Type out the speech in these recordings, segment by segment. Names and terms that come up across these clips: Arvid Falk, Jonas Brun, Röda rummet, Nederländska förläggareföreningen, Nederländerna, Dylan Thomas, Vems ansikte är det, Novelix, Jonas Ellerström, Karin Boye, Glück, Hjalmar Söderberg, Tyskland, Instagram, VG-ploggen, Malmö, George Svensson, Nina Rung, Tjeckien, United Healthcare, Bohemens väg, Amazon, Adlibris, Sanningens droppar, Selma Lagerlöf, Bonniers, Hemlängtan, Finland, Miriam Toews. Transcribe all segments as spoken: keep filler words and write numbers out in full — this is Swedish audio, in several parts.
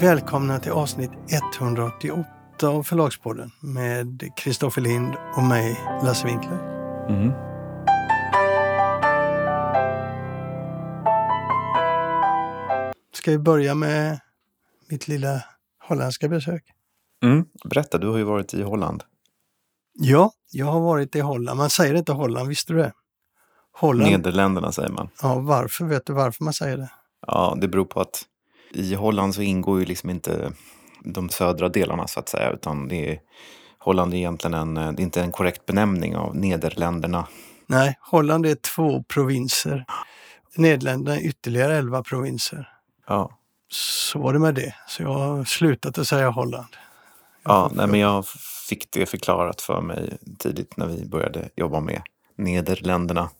Välkomna till avsnitt etthundraåttioåtta av Förlagspodden med Kristoffer Lind och mig, Lasse Winkler. Mm. Ska vi börja med mitt lilla holländska besök? Mm. Berätta, du har ju varit i Holland. Ja, jag har varit i Holland. Man säger inte Holland, visste du det? Holland. Nederländerna säger man. Ja, varför? Vet du varför man säger det? Ja, det beror på att i Holland så ingår ju liksom inte de södra delarna så att säga, utan det är, Holland är egentligen en, det är inte en korrekt benämning av Nederländerna. Nej, Holland är två provinser. Nederländerna är ytterligare elva provinser. Ja. Så var det med det. Så jag har slutat att säga Holland. Jag ja, nej, men jag fick det förklarat för mig tidigt när vi började jobba med Nederländerna.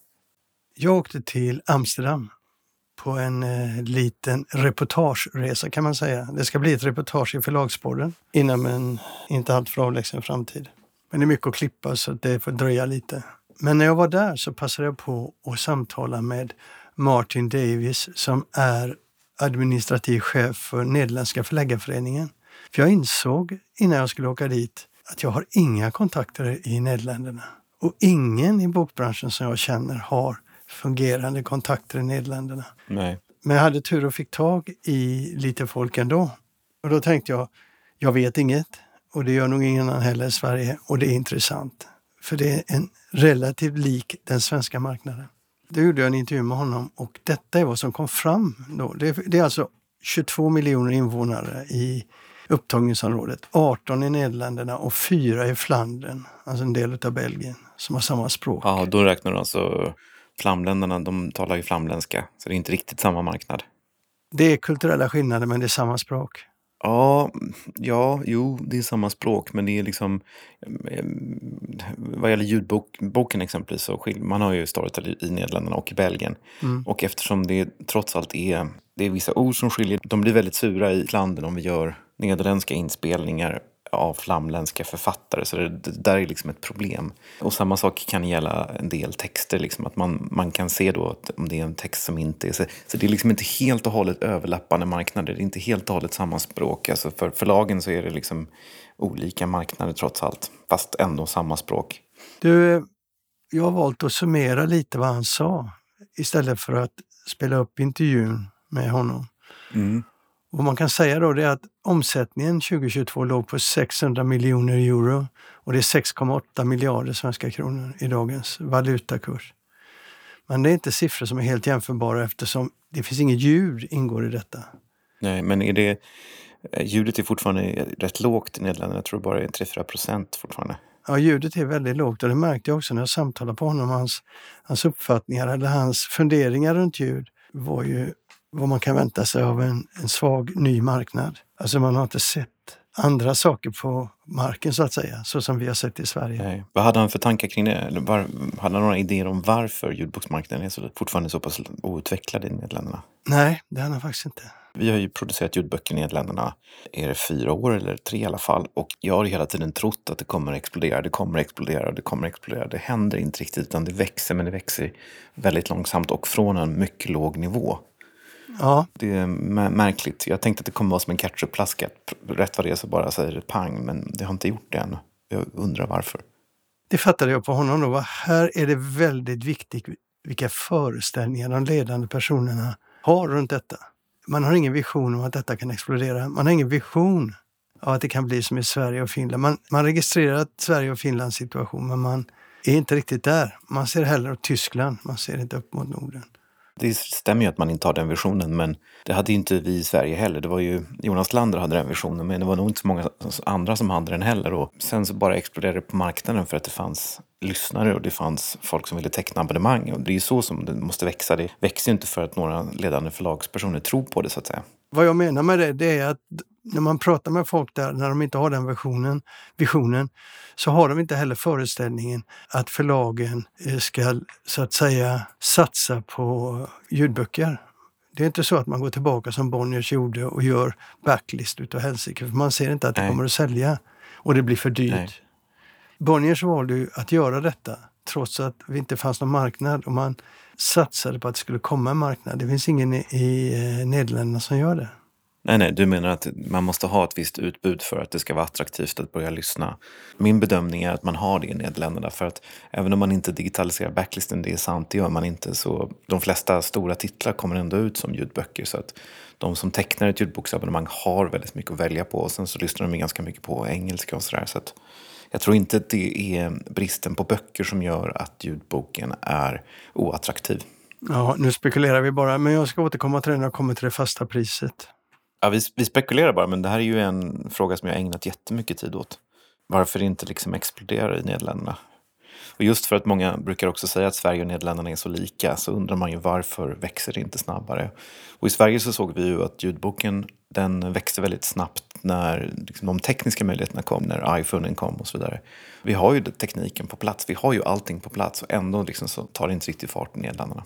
Jag åkte till Amsterdam på en eh, liten reportageresa kan man säga. Det ska bli ett reportage i Förlagspodden inom en inte alltför avlägsen framtid. Men det är mycket att klippa så det får dröja lite. Men när jag var där så passade jag på att samtala med Martin Davis som är administrativ chef för Nederländska förläggareföreningen. För jag insåg innan jag skulle åka dit att jag har inga kontakter i Nederländerna. Och ingen i bokbranschen som jag känner har fungerande kontakter i Nederländerna. Nej. Men jag hade tur och fick tag i lite folk ändå. Och då tänkte jag, jag vet inget. Och det gör nog ingen annan heller i Sverige. Och det är intressant. För det är en relativt lik den svenska marknaden. Då gjorde jag en intervju med honom. Och detta är vad som kom fram då. Det är, det är alltså tjugotvå miljoner invånare i upptagningsområdet. arton i Nederländerna och fyra i Flandern. Alltså en del av Belgien. Som har samma språk. Ja, då räknar du alltså... Flamländerna, de talar ju flamländska. Så det är inte riktigt samma marknad. Det är kulturella skillnader men det är samma språk. Ja, ja jo, det är samma språk. Men det är liksom... Vad gäller ljudboken exempelvis så skil- man har ju Storytel i Nederländerna och i Belgien. Mm. Och eftersom det trots allt är... Det är vissa ord som skiljer. De blir väldigt sura i landen om vi gör nederländska inspelningar av flamländska författare, så det, det där är liksom ett problem. Och samma sak kan gälla en del texter, liksom, att man, man kan se då att om det är en text som inte är... Så, så det är liksom inte helt och hållet överlappande marknader, det är inte helt och hållet samma språk. Alltså för förlagen så är det liksom olika marknader trots allt, fast ändå samma språk. Du, jag har valt att summera lite vad han sa, istället för att spela upp intervjun med honom. Mm. Och man kan säga då det är att omsättningen tjugohundratjugotvå låg på sexhundra miljoner euro och det är sex komma åtta miljarder svenska kronor i dagens valutakurs. Men det är inte siffror som är helt jämförbara eftersom det finns inget ljud ingår i detta. Nej, men är det, ljudet är fortfarande rätt lågt i Nederländerna, jag tror bara tre till fyra procent fortfarande. Ja, ljudet är väldigt lågt och det märkte jag också när jag samtalade på honom. Hans, hans uppfattningar eller hans funderingar runt ljud var ju... vad man kan vänta sig av en, en svag ny marknad. Alltså man har inte sett andra saker på marken så att säga, så som vi har sett i Sverige. Nej. Vad hade han för tankar kring det? Eller var, hade han några idéer om varför ljudboksmarknaden är så, fortfarande så pass outvecklad i Nederländerna? Nej, det hade han faktiskt inte. Vi har ju producerat ljudböcker i Nederländerna, är det fyra år eller tre i alla fall. Och jag har hela tiden trott att det kommer att explodera, det kommer att explodera, det kommer att explodera. Det händer inte riktigt utan det växer, men det växer väldigt långsamt och från en mycket låg nivå. Ja. Det är märkligt. Jag tänkte att det kommer vara som en ketchupflaska. Rätt vad det är så bara säger det pang. Men det har inte gjort det än. Jag undrar varför. Det fattade jag på honom då. Här är det väldigt viktigt vilka föreställningar de ledande personerna har runt detta. Man har ingen vision om att detta kan explodera. Man har ingen vision av att det kan bli som i Sverige och Finland. Man, man registrerar Sverige och Finlands situation. Men man är inte riktigt där. Man ser hellre åt Tyskland. Man ser inte upp mot Norden. Det stämmer ju att man inte har den visionen, men det hade ju inte vi i Sverige heller. Det var ju Jonas Lander hade den visionen, men det var nog inte så många andra som hade den heller. Och sen så bara exploderade det på marknaden för att det fanns lyssnare och det fanns folk som ville teckna abonnemang. Och det är ju så som det måste växa. Det växer ju inte för att några ledande förlagspersoner tror på det så att säga. Vad jag menar med det, det är att när man pratar med folk där, när de inte har den visionen, visionen så har de inte heller föreställningen att förlagen ska så att säga satsa på ljudböcker. Det är inte så att man går tillbaka som Bonniers gjorde och gör backlist utav helsike, för man ser inte att det Nej. Kommer att sälja och det blir för dyrt. Nej. Bonniers valde ju att göra detta trots att det inte fanns någon marknad och man satsade på att det skulle komma en marknad. Det finns ingen i, i Nederländerna som gör det. Nej, nej, du menar att man måste ha ett visst utbud för att det ska vara attraktivt att börja lyssna. Min bedömning är att man har det i Nederländerna, för att även om man inte digitaliserar backlisten, det är sant, det gör man inte, så de flesta stora titlar kommer ändå ut som ljudböcker, så att de som tecknar ett ljudboksabonnemang har väldigt mycket att välja på, och sen så lyssnar de ganska mycket på engelska och sådär, så att jag tror inte att det är bristen på böcker som gör att ljudboken är oattraktiv. Ja, nu spekulerar vi bara, men jag ska återkomma till det när jag kommer till det fasta priset. Ja, vi, vi spekulerar bara, men det här är ju en fråga som jag har ägnat jättemycket tid åt. Varför det inte liksom exploderar i Nederländerna? Och just för att många brukar också säga att Sverige och Nederländerna är så lika, så undrar man ju varför växer det inte snabbare. Och i Sverige så såg vi ju att ljudboken, den växte väldigt snabbt när liksom de tekniska möjligheterna kom, när iPhonen kom och så vidare. Vi har ju tekniken på plats, vi har ju allting på plats, och ändå liksom så tar det inte riktigt fart i Nederländerna.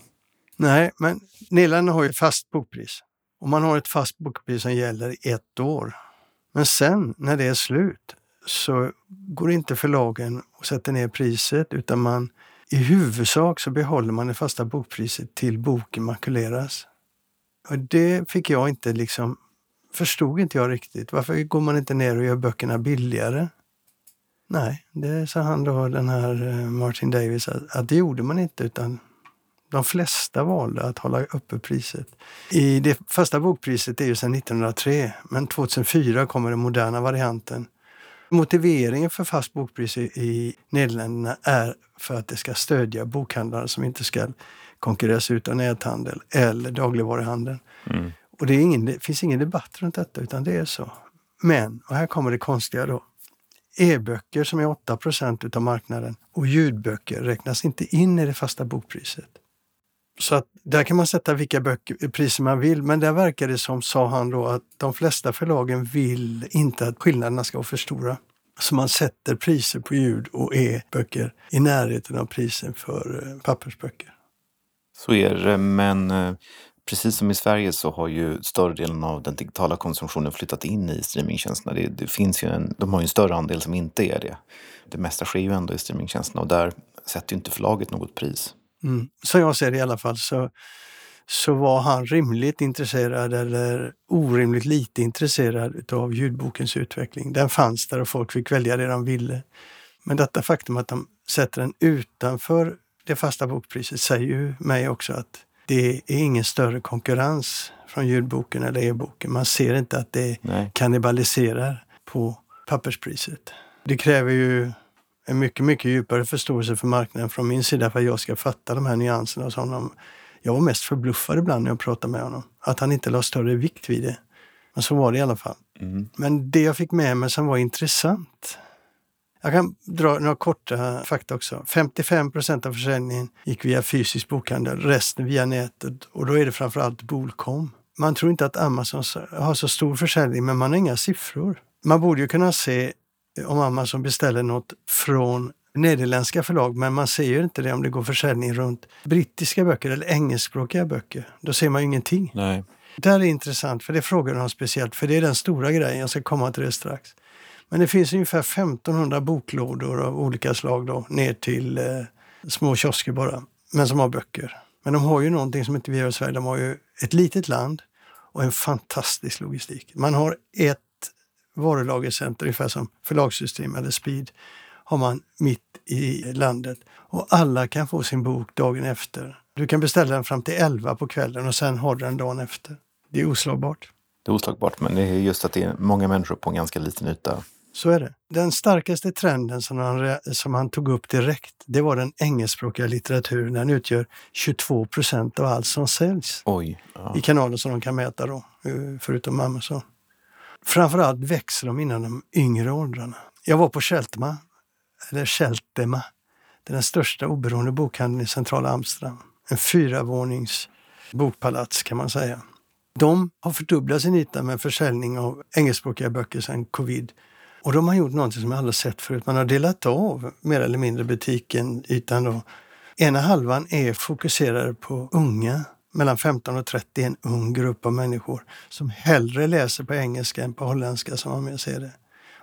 Nej, men Nederländerna har ju fast bokpris. Och man har ett fast bokpris som gäller ett år. Men sen när det är slut så går inte förlagen och sätter ner priset, utan man i huvudsak så behåller man det fasta bokpriset till boken makuleras. Och det fick jag inte liksom, förstod inte jag riktigt. Varför går man inte ner och gör böckerna billigare? Nej, det sa han då, den här Martin Davis, att det gjorde man inte, utan de flesta valde att hålla uppe priset. I det första bokpriset är ju sedan nittonhundratre, men tjugohundrafyra kommer den moderna varianten. Motiveringen för fast bokpris i Nederländerna är för att det ska stödja bokhandlare som inte ska konkurreras ut av näthandel eller dagligvaruhandeln. Mm. Och det, är ingen, det finns ingen debatt runt detta, utan det är så. Men, och här kommer det konstiga då. E-böcker som är åtta procent av marknaden och ljudböcker räknas inte in i det fasta bokpriset. Så att där kan man sätta vilka böcker, priser man vill. Men där verkar det som, sa han då, att de flesta förlagen vill inte att skillnaderna ska vara för stora. Så man sätter priser på ljud och e-böcker i närheten av prisen för pappersböcker. Så är det, men precis som i Sverige så har ju större delen av den digitala konsumtionen flyttat in i streamingtjänsterna. Det, det finns ju en, de har ju en större andel som inte är det. Det mesta sker ju ändå i streamingtjänsterna, och där sätter ju inte förlaget något pris. Mm. Så jag ser det i alla fall, så, så var han rimligt intresserad eller orimligt lite intresserad av ljudbokens utveckling. Den fanns där och folk fick välja det de ville. Men detta faktum att de sätter den utanför det fasta bokpriset säger ju mig också att det är ingen större konkurrens från ljudboken eller e-boken. Man ser inte att det Nej. Kannibaliserar på papperspriset. Det kräver ju en mycket, mycket djupare förståelse för marknaden från min sida, för att jag ska fatta de här nyanserna hos honom. Jag var mest förbluffad ibland när jag pratade med honom, att han inte la större vikt vid det. Men så var det i alla fall. Mm. Men det jag fick med mig som var intressant. Jag kan dra några korta fakta också. femtiofem procent av försäljningen gick via fysisk bokhandel, resten via nätet. Och då är det framförallt Bolkom. Man tror inte att Amazon har så stor försäljning, men man har inga siffror. Man borde ju kunna se om Amazon beställer något från nederländska förlag, men man ser ju inte det om det går försäljning runt brittiska böcker eller engelskspråkiga böcker. Då ser man ju ingenting. Nej. Det här är intressant, för det frågar han speciellt, för det är den stora grejen, jag ska komma till det strax. Men det finns ungefär femtonhundra boklådor av olika slag då, ner till eh, små kiosker bara, men som har böcker. Men de har ju någonting som inte vi gör i Sverige, de har ju ett litet land och en fantastisk logistik. Man har ett varulagercenter, ungefär som förlagssystem eller Speed, har man mitt i landet. Och alla kan få sin bok dagen efter. Du kan beställa den fram till elva på kvällen och sen har du den dagen efter. Det är oslagbart. Det är oslagbart, men det är just att det är många människor på en ganska liten yta. Så är det. Den starkaste trenden som han, som han tog upp direkt, det var den engelskspråkiga litteraturen. Den utgör tjugotvå procent av allt som säljs. Oj, ja. I kanaler som de kan mäta då, förutom Amazon. Framförallt växer de innan de yngre åldrarna. Jag var på Keltema, eller Keltema. Det är den största oberoende bokhandeln i centrala Amsterdam. En fyravånings bokpalats kan man säga. De har fördubblat sin yta med försäljning av engelskspråkiga böcker sedan covid. Och de har gjort något som jag aldrig sett förut. Man har delat av mer eller mindre butiken ytan då. Ena halvan är fokuserad på unga. Mellan femton och trettio är en ung grupp av människor som hellre läser på engelska än på holländska, som man mer ser det.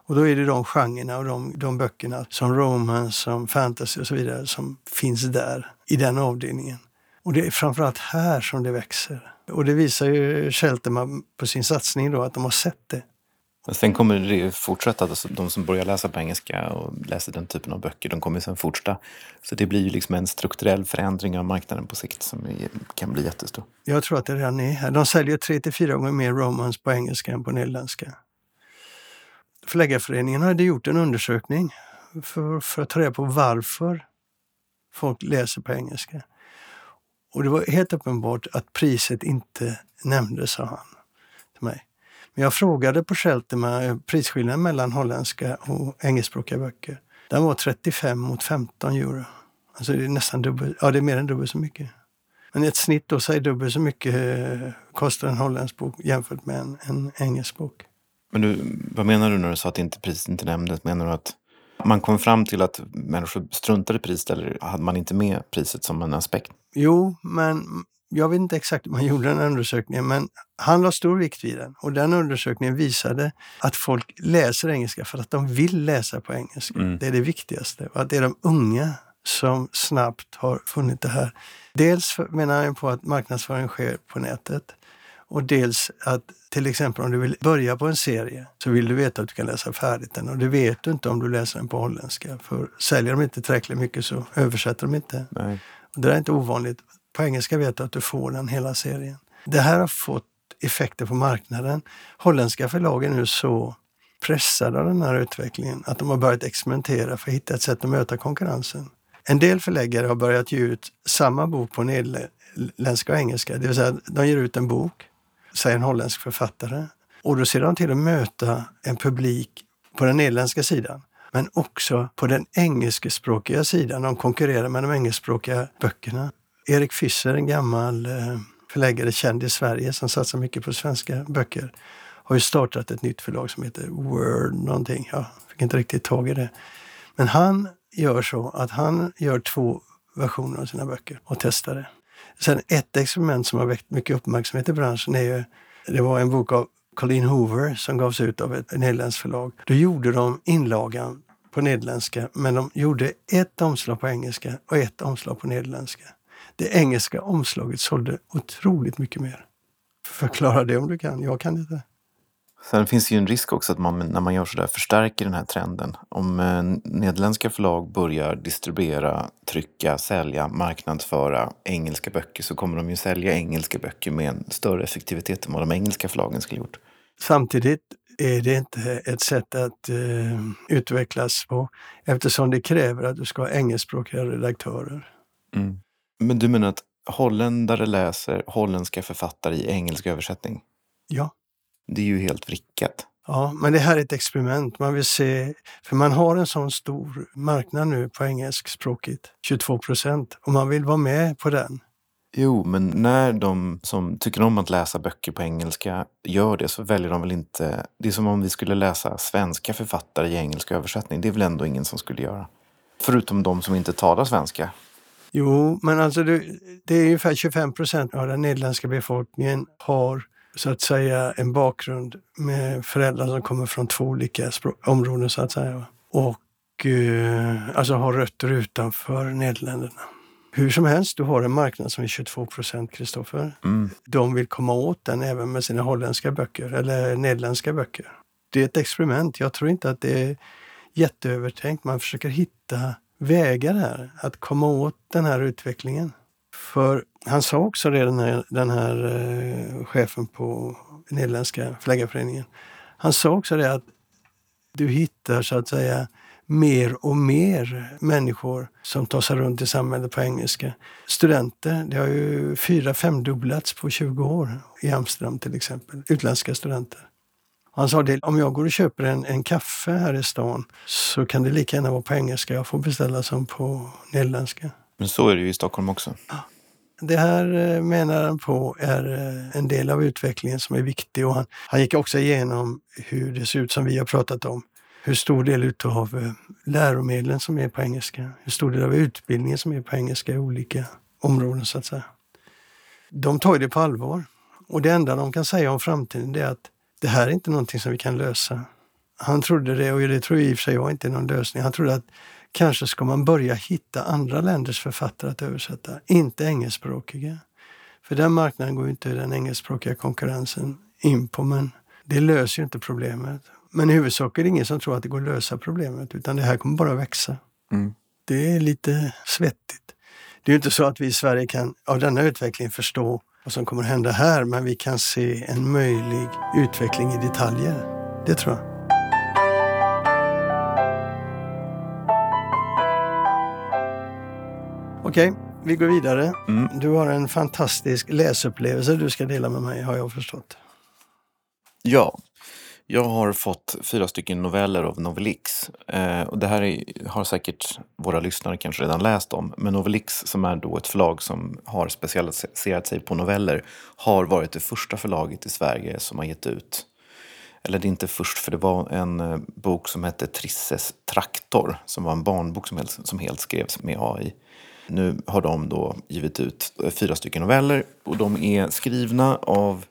Och då är det de genrerna och de, de böckerna som romance, som fantasy och så vidare som finns där i den avdelningen. Och det är framförallt här som det växer. Och det visar ju Keltema på sin satsning då, att de har sett det. Och sen kommer det ju fortsätta, alltså, de som börjar läsa på engelska och läser den typen av böcker, de kommer sen fortsätta. Så det blir ju liksom en strukturell förändring av marknaden på sikt som kan bli jättestor. Jag tror att det redan är här. De säljer tre till fyra gånger mer romans på engelska än på nederländska. Förläggareföreningen hade gjort en undersökning för, för att ta reda på varför folk läser på engelska. Och det var helt uppenbart att priset inte nämndes, sa han till mig. Men jag frågade på Keltema prisskillnaden mellan holländska och engelskspråkiga böcker. Den var trettiofem mot femton euro. Alltså det är nästan dubbel, ja det är mer än dubbelt så mycket. Men ett snitt då säger dubbelt så mycket kostar en holländsk bok jämfört med en, en engelsk bok. Men du, vad menar du när du sa att inte priset inte nämndes? Menar du att man kom fram till att människor struntade i priset, eller hade man inte med priset som en aspekt? Jo, men jag vet inte exakt hur man gjorde den undersökningen, men han la stor vikt vid den. Och den undersökningen visade att folk läser engelska för att de vill läsa på engelska. Mm. Det är det viktigaste. Och att det är de unga som snabbt har funnit det här. Dels menar jag på att marknadsföring sker på nätet. Och dels att till exempel om du vill börja på en serie så vill du veta att du kan läsa färdigt den. Och det vet du inte om du läser den på holländska. För säljer de inte tillräckligt mycket så översätter de inte. Nej. Och det där är inte ovanligt. På engelska vet du att du får den hela serien. Det här har fått effekter på marknaden. Holländska förlag är nu så pressade av den här utvecklingen att de har börjat experimentera för att hitta ett sätt att möta konkurrensen. En del förläggare har börjat ge ut samma bok på nederländska och engelska. Det vill säga att de ger ut en bok, säger en holländsk författare. Och då ser de till att möta en publik på den nederländska sidan. Men också på den engelskspråkiga sidan. De konkurrerar med de engelskspråkiga böckerna. Erik Fischer, en gammal förläggare känd i Sverige som satsar mycket på svenska böcker, har ju startat ett nytt förlag som heter Word någonting. Jag fick inte riktigt tag i det. Men han gör så att han gör två versioner av sina böcker och testar det. Sen ett experiment som har väckt mycket uppmärksamhet i branschen är ju, det var en bok av Colleen Hoover som gavs ut av ett nederländskt förlag. Då gjorde de inlagan på nederländska, men de gjorde ett omslag på engelska och ett omslag på nederländska. Det engelska omslaget sålde otroligt mycket mer. Förklara det om du kan, jag kan inte. Sen finns det ju en risk också att man när man gör sådär förstärker den här trenden. Om eh, nederländska förlag börjar distribuera, trycka, sälja, marknadsföra engelska böcker så kommer de ju sälja engelska böcker med en större effektivitet än vad de engelska förlagen skulle gjort. Samtidigt är det inte ett sätt att eh, utvecklas på eftersom det kräver att du ska ha engelskspråkiga redaktörer. Mm. Men du menar att holländare läser holländska författare i engelsk översättning? Ja. Det är ju helt vrickat. Ja, men det här är ett experiment. Man vill se, för man har en sån stor marknad nu på engelskspråkigt, tjugotvå procent, och man vill vara med på den. Jo, men när de som tycker om att läsa böcker på engelska gör det så väljer de väl inte... Det är som om vi skulle läsa svenska författare i engelsk översättning. Det är väl ändå ingen som skulle göra. Förutom de som inte talar svenska. Jo, men alltså det, det är ungefär tjugofem procent av den nederländska befolkningen har så att säga en bakgrund med föräldrar som kommer från två olika spro- områden så att säga. Och eh, alltså har rötter utanför Nederländerna. Hur som helst, du har en marknad som är tjugotvå procent, Kristoffer. Mm. De vill komma åt den även med sina holländska böcker eller nederländska böcker. Det är ett experiment. Jag tror inte att det är jätteövertänkt. Man försöker hitta vägar här att komma åt den här utvecklingen. För han sa också redan här, den här eh, chefen på Nederländska förläggareföreningen. Han sa också det att du hittar så att säga mer och mer människor som tar sig runt i samhället på engelska. Studenter, det har ju fyra, fem dubblats på tjugo år i Amsterdam till exempel. Utländska studenter. Han sa det, om jag går och köper en, en kaffe här i stan så kan det lika gärna vara på engelska. Jag får beställa som på nederländska. Men så är det ju i Stockholm också. Det här menar han på är en del av utvecklingen som är viktig. Och han, han gick också igenom hur det ser ut som vi har pratat om. Hur stor del av läromedlen som är på engelska. Hur stor del av utbildningen som är på engelska i olika områden så att säga. De tar det på allvar. Och det enda de kan säga om framtiden är att det här är inte någonting som vi kan lösa. Han trodde det, och det tror jag i och för sig var inte någon lösning. Han trodde att Kanske ska man börja hitta andra länders författare att översätta, inte engelskspråkiga. För den marknaden går ju inte den engelskspråkiga konkurrensen in på, men det löser ju inte problemet. Men i huvudsak är det ingen som tror att det går att lösa problemet, utan det här kommer bara växa. Mm. Det är lite svettigt. Det är ju inte så att vi i Sverige kan av denna utveckling förstå vad som kommer att hända här, men vi kan se en möjlig utveckling i detaljer. Det tror jag. Okej, vi går vidare. Mm. Du har en fantastisk läsupplevelse du ska dela med mig, har jag förstått. Ja, jag har fått fyra stycken noveller av Novelix. Eh, och det här är, har säkert våra lyssnare kanske redan läst om. Men Novelix, som är då ett förlag som har specialiserat sig på noveller, har varit det första förlaget i Sverige som har gett ut. Eller det är inte först, för det var en bok som hette Trisses traktor, som var en barnbok som helt, som helt skrevs med A I. Nu har de då givit ut fyra stycken noveller, och de är skrivna av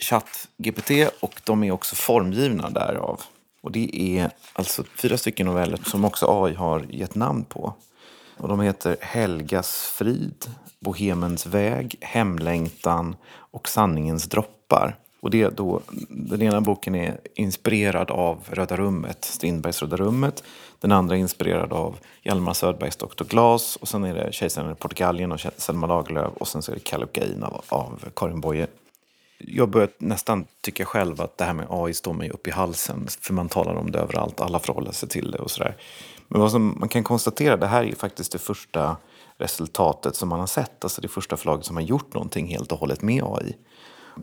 ChatGPT och de är också formgivna därav. Och det är alltså fyra stycken noveller som också A I har gett namn på. Och de heter Helgas frid, Bohemens väg, Hemlängtan och Sanningens droppar. Och det då, den ena boken är inspirerad av Röda rummet, Strindbergs Röda rummet. Den andra är inspirerad av Hjalmar Söderbergs doktor Glas. Och sen är det Kejsaren i Portugalien och Selma Lagerlöf. Och sen så är det Kallocain av, av Karin Boye. Jag börjar nästan tycka själv att det här med A I står mig upp i halsen. För man talar om det överallt, alla förhåller sig till det och sådär. Men vad som man kan konstatera, det här är faktiskt det första resultatet som man har sett. Alltså det första förlaget som har gjort någonting helt och hållet med A I.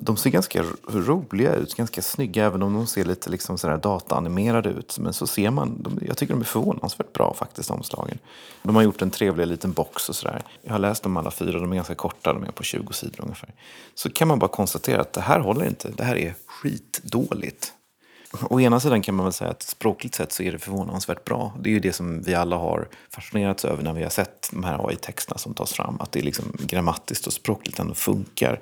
De ser ganska roliga ut, ganska snygga, även om de ser lite liksom sådär dataanimerade ut. Men så ser man, de, jag tycker de är förvånansvärt bra faktiskt, omslagen. De har gjort en trevlig liten box och sådär. Jag har läst dem alla fyra, de är ganska korta, de är på tjugo sidor ungefär. Så kan man bara konstatera att det här håller inte, det här är skitdåligt. Å ena sidan kan man väl säga att språkligt sett så är det förvånansvärt bra. Det är ju det som vi alla har fascinerats över när vi har sett de här A I-texterna som tas fram. Att det liksom grammatiskt och språkligt ändå funkar.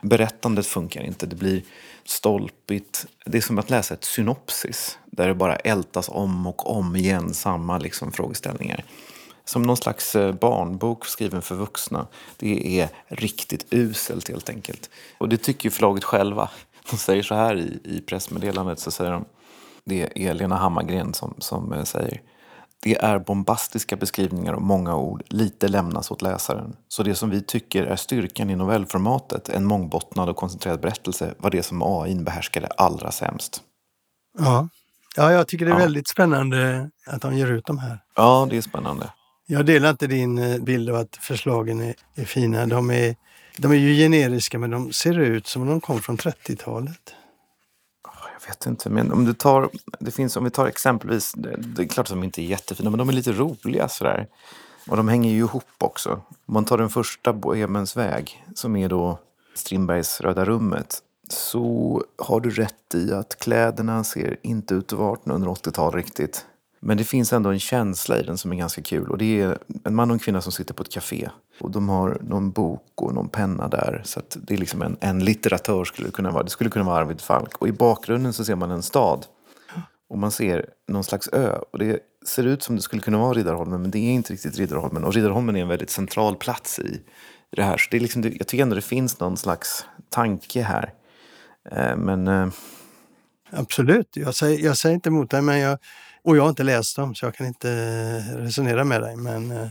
Berättandet funkar inte, det blir stolpigt. Det är som att läsa ett synopsis där det bara ältas om och om igen samma liksom frågeställningar. Som någon slags barnbok skriven för vuxna. Det är riktigt uselt helt enkelt. Och det tycker förlaget själva. De säger så här i, i pressmeddelandet, så säger de, det är Lena Hammargren som, som säger: det är bombastiska beskrivningar och många ord, lite lämnas åt läsaren. Så det som vi tycker är styrkan i novellformatet, en mångbottnad och koncentrerad berättelse, var det som A I behärskade allra sämst. Ja, ja jag tycker det är ja. väldigt spännande att de ger ut de här. Ja, det är spännande. Jag delar inte din bild av att förslagen är, är fina. De är, de är ju generiska, men de ser ut som om de kom från trettiotalet. Jag vet inte, men om du tar, det finns, om vi tar exempelvis, det, det är klart som inte är jättefina, men de är lite roliga sådär. Och de hänger ju ihop också. Om man tar den första, Bohemens väg, som är då Strindbergs Röda rummet, så har du rätt i att kläderna ser inte ut att vara artonhundraåttiotal riktigt. Men det finns ändå en känsla i den som är ganska kul. Och det är en man och en kvinna som sitter på ett café. Och de har någon bok och någon penna där. Så att det är liksom en, en litteratör skulle det kunna vara. Det skulle kunna vara Arvid Falk. Och i bakgrunden så ser man en stad. Och man ser någon slags ö. Och det ser ut som det skulle kunna vara Riddarholmen. Men det är inte riktigt Riddarholmen. Och Riddarholmen är en väldigt central plats i det här. Så det är liksom, jag tycker ändå det finns någon slags tanke här. Men... Absolut, jag säger, jag säger inte emot dig, men jag, och jag har inte läst dem så jag kan inte resonera med dig, men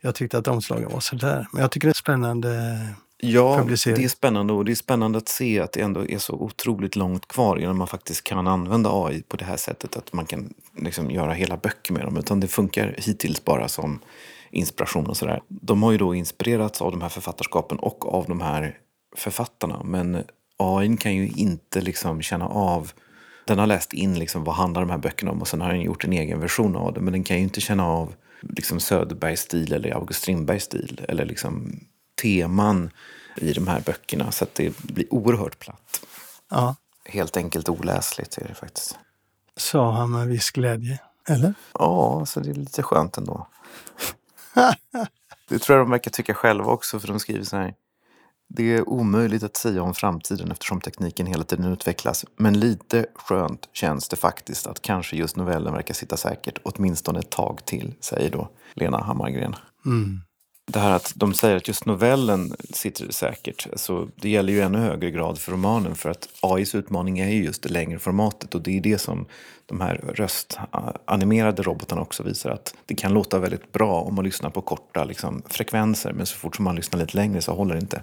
jag tyckte att omslagen var sådär. Men jag tycker det är spännande. Ja, det är spännande, och det är spännande att se att det ändå är så otroligt långt kvar innan man faktiskt kan använda A I på det här sättet, att man kan liksom göra hela böcker med dem, utan det funkar hittills bara som inspiration och sådär. De har ju då inspirerats av de här författarskapen och av de här författarna, men A I kan ju inte liksom känna av, den har läst in liksom vad handlar de här böckerna om, och sen har den gjort en egen version av det, men den kan ju inte känna av liksom Söderbergs stil eller August Strindbergs stil eller liksom teman i de här böckerna, så att det blir oerhört platt. Ja. Helt enkelt oläsligt är det faktiskt. Sa han med viss glädje, eller? Ja, så det är lite skönt ändå. Det tror jag de verkar tycka själva också, för de skriver så här: Det är omöjligt att säga om framtiden eftersom tekniken hela tiden utvecklas, men lite skönt känns det faktiskt att kanske just novellen verkar sitta säkert åtminstone ett tag till, säger då Lena Hammargren. Mm. Det här att de säger att just novellen sitter säkert, alltså det gäller ju ännu högre grad för romanen, för att A I:s utmaning är ju just det längre formatet, och det är det som de här röstanimerade robotarna också visar, att det kan låta väldigt bra om man lyssnar på korta liksom, frekvenser, men så fort som man lyssnar lite längre så håller det inte.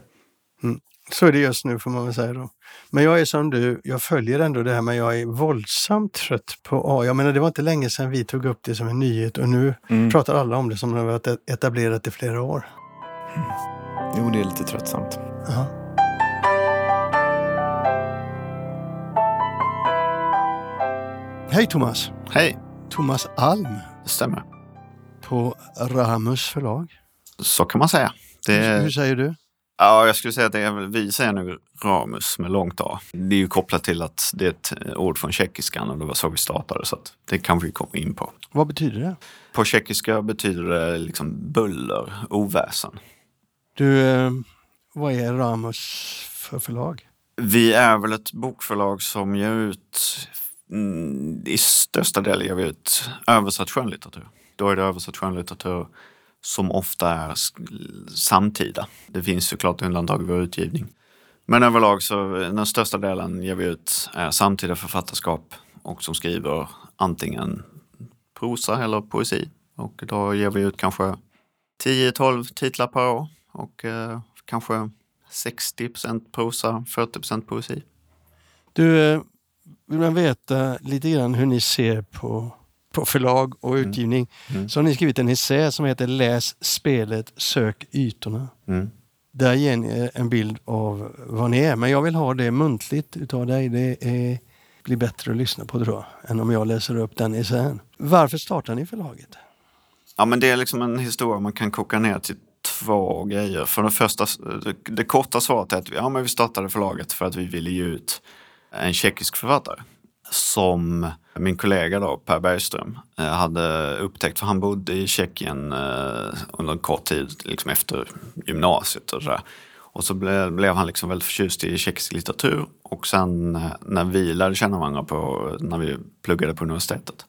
Mm. Så är det just nu, får man väl säga då. Men jag är som du, jag följer ändå det här, men jag är våldsamt trött på A I. Jag menar, det var inte länge sedan vi tog upp det som en nyhet, och nu mm. pratar alla om det som har varit etablerat i flera år. Mm. Jo, det är lite tröttsamt. Aha. Hej Thomas. Hej. Thomas Alm. Det stämmer. På Ramus förlag. Så kan man säga. Det... Hur, hur säger du? Ja, jag skulle säga att det är, vi säger nu Ramus med långt A. Det är ju kopplat till att det är ett ord från tjeckiskan, och det var så vi startade, så att det kan vi komma in på. Vad betyder det? På tjeckiska betyder det liksom buller, oväsen. Du, vad är Ramus för förlag? Vi är väl ett bokförlag som ger ut, i största del ger vi ut översatt skönlitteratur. Då är det översatt skönlitteratur som ofta är samtida. Det finns såklart undantag i vår utgivning. Men överlag så den största delen ger vi ut är samtida författarskap, och som skriver antingen prosa eller poesi. Och då ger vi ut kanske tio till tolv titlar per år, och eh, kanske sextio procent prosa, fyrtio procent poesi. Du, vill man veta lite grann hur ni ser på på förlag och utgivning, mm. Mm. så har ni skrivit en essä som heter Läs spelet, sök ytorna. Mm. Där ger ni en bild av vad ni är, men jag vill ha det muntligt utav dig. Det är, blir bättre att lyssna på, tror jag, än om jag läser upp den essän. Varför startar ni förlaget? Ja, men det är liksom en historia man kan koka ner till två grejer. För det första, det korta svaret är att ja, men vi startade förlaget för att vi ville ge ut en tjeckisk författare som min kollega då, Per Bergström, hade upptäckt, för han bodde i Tjeckien under en kort tid liksom efter gymnasiet och sådär. Och så blev, blev han liksom väldigt förtjust i tjeckisk litteratur, och sen när vi lärde känna varandra på, när vi pluggade på universitetet,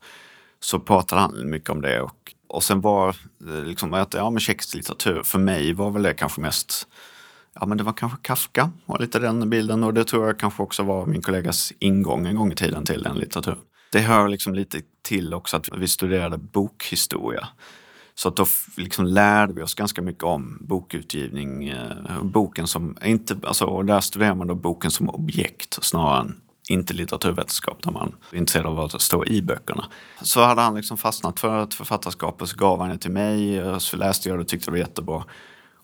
så pratade han mycket om det, och, och sen var liksom att ja, men tjeckisk litteratur för mig var väl det kanske mest, ja, men det var kanske Kafka och lite den bilden, och det tror jag kanske också var min kollegas ingång en gång i tiden till den litteraturen. Det hör liksom lite till också att vi studerade bokhistoria, så att då liksom lärde vi oss ganska mycket om bokutgivning, boken som inte, alltså, och där studerar man då boken som objekt snarare än inte litteraturvetenskap, där man är intresserad av att stå i böckerna. Så hade han liksom fastnat för ett författarskap, och så gav han det till mig, och så läste jag det och tyckte det var jättebra.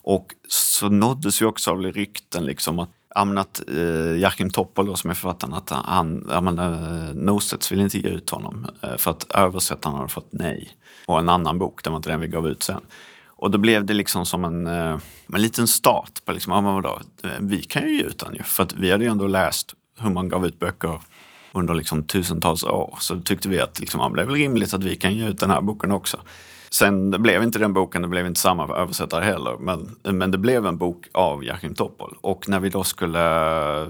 Och så nåddes ju också av rykten liksom att amnat eh, Jakim Topol då, som är författaren, att han, jag menar, Nostets ville inte ge ut honom för att översättaren hade fått nej. Och en annan bok, det var inte den vi gav ut sen. Och då blev det liksom som en, eh, en liten start på liksom, ja, men vadå, vi kan ju ge ut den ju. För att vi hade ju ändå läst hur man gav ut böcker under liksom tusentals år. Så tyckte vi att liksom, ja, det är väl rimligt att vi kan ge ut den här boken också. Sen det blev inte den boken, det blev inte samma översättare heller, men, men det blev en bok av Jakim Topol. Och när vi då skulle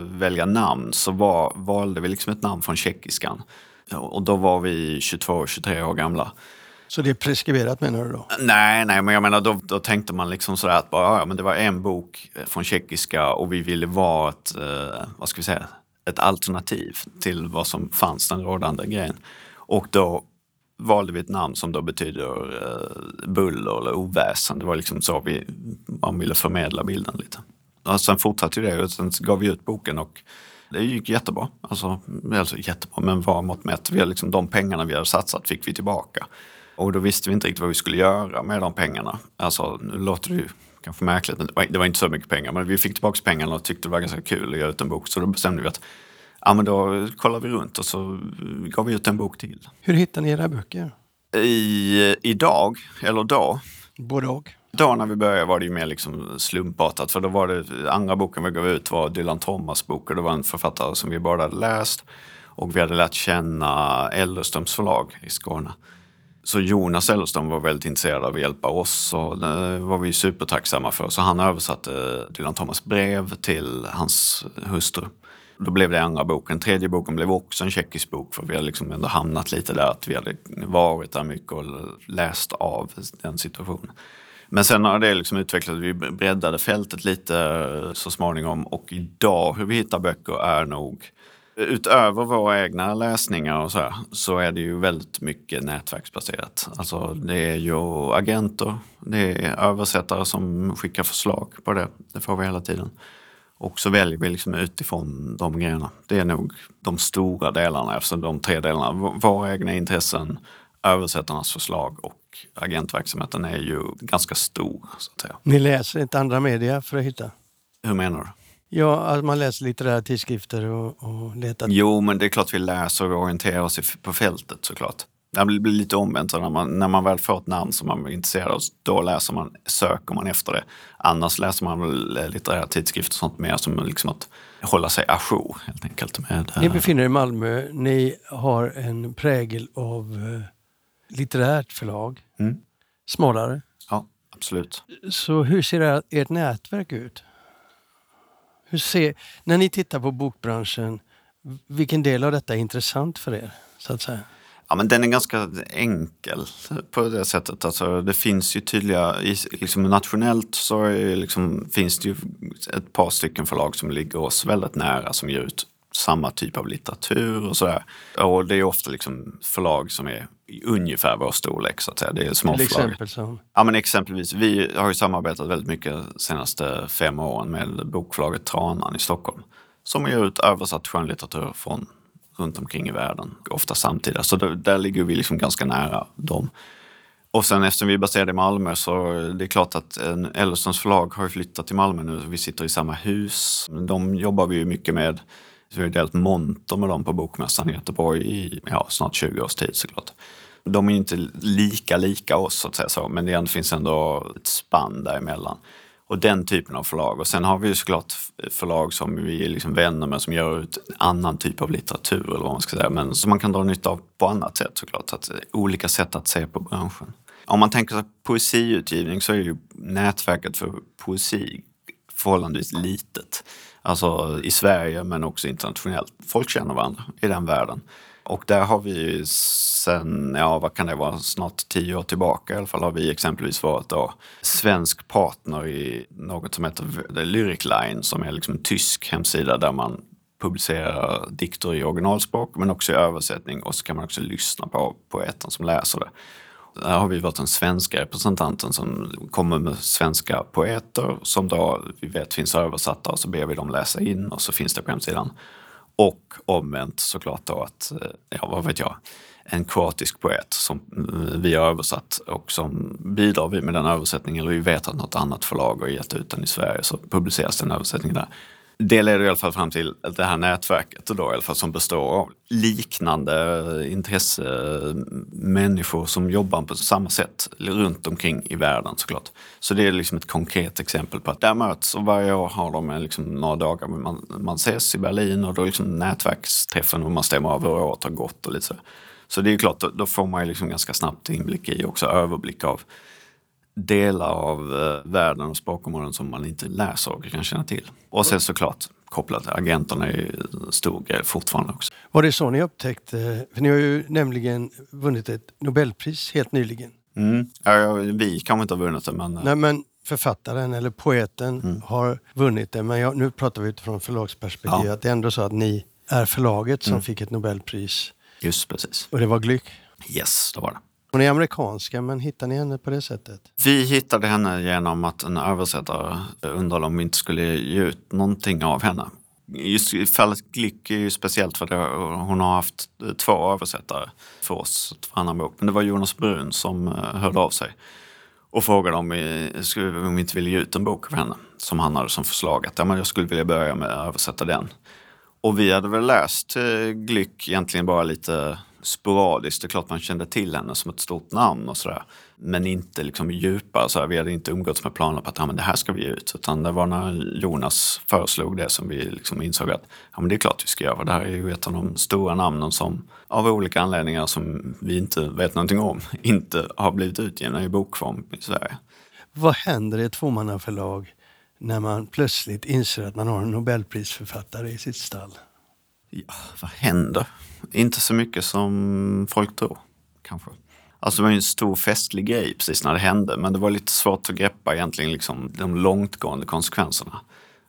välja namn så var, valde vi liksom ett namn från tjeckiskan. Och då var vi tjugotvå till tjugotre år gamla. Så det är preskriberat, menar du då? Nej, nej, men jag menar då, då tänkte man liksom sådär att bara, ja, men det var en bok från tjeckiska, och vi ville vara ett, eh, vad ska vi säga, ett alternativ till vad som fanns, den rådande grejen. Och då valde vi ett namn som då betyder eh, buller eller oväsen. Det var liksom så vi, man ville förmedla bilden lite. Och sen fortsatte det, och sen gav vi ut boken, och det gick jättebra. Alltså, alltså jättebra, men var mått mätt. Vi hade liksom, de pengarna vi hade satsat fick vi tillbaka. Och då visste vi inte riktigt vad vi skulle göra med de pengarna. Alltså, nu låter det ju kanske märkligt. Det var inte så mycket pengar, men vi fick tillbaka pengarna och tyckte det var ganska kul att göra ut en bok. Så då bestämde vi att ja, men då kollar vi runt, och så gav vi ut en bok till. Hur hittar ni era böcker? I, idag, eller då. Både och. Då när vi började var det ju mer liksom slumpartat. För då var det, andra boken vi gav ut var Dylan Thomas bok. Och det var en författare som vi bara hade läst. Och vi hade lärt känna Ellerströms förlag i Skåne. Så Jonas Ellerström var väldigt intresserad av att hjälpa oss, och det var vi supertacksamma för. Så han översatte Dylan Thomas brev till hans hustru. Då blev det andra boken. Tredje boken blev också en tjeckisk bok, för vi hade liksom ändå hamnat lite där att vi hade varit där mycket och läst av den situationen. Men sen har det liksom utvecklats, vi breddade fältet lite så småningom, och idag hur vi hittar böcker är nog... Utöver våra egna läsningar och så här, så är det ju väldigt mycket nätverksbaserat. Alltså det är ju agenter, det är översättare som skickar förslag på det. Det får vi hela tiden. Och så väljer vi liksom utifrån de grejerna. Det är nog de stora delarna, eftersom de tre delarna. Våra egna intressen, översättarnas förslag och agentverksamheten är ju ganska stor, så att säga. Ni läser inte andra medier för att hitta? Hur menar du? Ja, att man läser litterära tidskrifter och, och letar. Jo, men det är klart vi läser och vi orienterar oss på fältet, såklart. Det blir lite omvänt. När man, när man väl får ett namn som man är intresserad av, då läser man, söker man efter det. Annars läser man väl litterära tidskrifter och sånt mer som liksom att hålla sig ajour, helt enkelt. Med ni befinner er i Malmö. Ni har en prägel av litterärt förlag. Mm. Smalare. Ja, absolut. Så hur ser ert nätverk ut? Hur ser, när ni tittar på bokbranschen, vilken del av detta är intressant för er, så att säga? Ja, men den är ganska enkel på det sättet. Alltså, det finns ju tydliga, liksom nationellt så är, liksom, finns det ju ett par stycken förlag som ligger oss väldigt nära, som ger ut samma typ av litteratur och sådär. Och det är ofta liksom förlag som är ungefär vår storlek, så att säga. Det är små exempel, förlag. Ja, men exempelvis, vi har ju samarbetat väldigt mycket de senaste fem åren med bokförlaget Tranan i Stockholm, som ger ut översatt skönlitteratur från runt omkring i världen, ofta samtidigt. Så där, där ligger vi liksom ganska nära dem. Och sen eftersom vi är baserade i Malmö, så det är klart att Ellerströms förlag har flyttat till Malmö nu. Vi sitter i samma hus. De jobbar vi ju mycket med. Så vi har delat monter med dem på bokmässan i Göteborg i ja, snart tjugo års tid, såklart. De är ju inte lika lika oss, så att säga så, men det finns ändå ett spann däremellan. Och den typen av förlag. Och sen har vi ju såklart förlag som vi är liksom vänner med, som gör ut en annan typ av litteratur eller vad man ska säga, men som man kan dra nytta av på annat sätt, såklart. Så att olika sätt att se på branschen. Om man tänker sig poesiutgivning, så är ju nätverket för poesi förhållandevis litet. Alltså i Sverige, men också internationellt. Folk känner varandra i den världen. Och där har vi sen, ja vad kan det vara, snart tio år tillbaka i alla fall, har vi exempelvis varit då svensk partner i något som heter The Lyric Line, som är liksom en tysk hemsida där man publicerar dikter i originalspråk, men också i översättning, och så kan man också lyssna på poeten som läser det. Där har vi varit den svenska representanten som kommer med svenska poeter som då vi vet finns översatta, och så ber vi dem läsa in och så finns det på hemsidan. Och omvänt såklart då att, ja vad vet jag, en kroatisk poet som vi har översatt och som bidrar vi med den översättningen, och vi vet att något annat förlag har gett ut den i Sverige, så publiceras den översättningen där. Det leder i alla fall fram till det här nätverket då, i alla fall, som består av liknande intressemänniskor som jobbar på samma sätt runt omkring i världen, såklart. Så det är liksom ett konkret exempel på att där möts, och varje år har de liksom några dagar man, man ses i Berlin, och då liksom nätverksträffen och man stämmer av hur året har gått och lite så. Så det är ju klart, då, då får man ju liksom ganska snabbt inblick i, också överblick av delar av världen och språkområden som man inte läser och kan känna till. Och sen såklart kopplat till agenterna är stor grej fortfarande också. Var det så ni upptäckte? För ni har ju nämligen vunnit ett Nobelpris helt nyligen. Mm. Ja, vi kanske inte har vunnit det, men... Nej, men författaren eller poeten mm. har vunnit det. Men jag, nu pratar vi utifrån förlagsperspektiv. Ja. Att det är ändå så att ni är förlaget som mm. fick ett Nobelpris. Just precis. Och det var Glück? Yes, det var det. Hon är amerikanska, men hittar ni henne på det sättet? Vi hittade henne genom att en översättare undrade om vi inte skulle ge ut någonting av henne. Just fallet Glück är ju speciellt för det, hon har haft två översättare för oss för annan bok. Men det var Jonas Brun som hörde av sig och frågade om vi, om vi inte ville ge ut en bok av henne som han hade som förslag. Att ja, men jag skulle vilja börja med att översätta den. Och vi hade väl läst Glück egentligen bara lite sporadiskt. Det är klart man kände till henne som ett stort namn och sådär. Men inte liksom djupare så här. Vi hade inte umgåtts med planer på att ja, men det här ska vi ge ut. Utan det var när Jonas föreslog det som vi liksom insåg att ja, men det är klart vi ska göra. Det här är ju ett av de stora namnen som av olika anledningar som vi inte vet någonting om inte har blivit utgivna i bokform i Sverige. Vad händer i ett tvåmannaförlag när man plötsligt inser att man har en Nobelprisförfattare i sitt stall? Ja, vad händer? Inte så mycket som folk tror, kanske. Alltså det var ju en stor festlig grej precis när det hände. Men det var lite svårt att greppa egentligen liksom de långtgående konsekvenserna.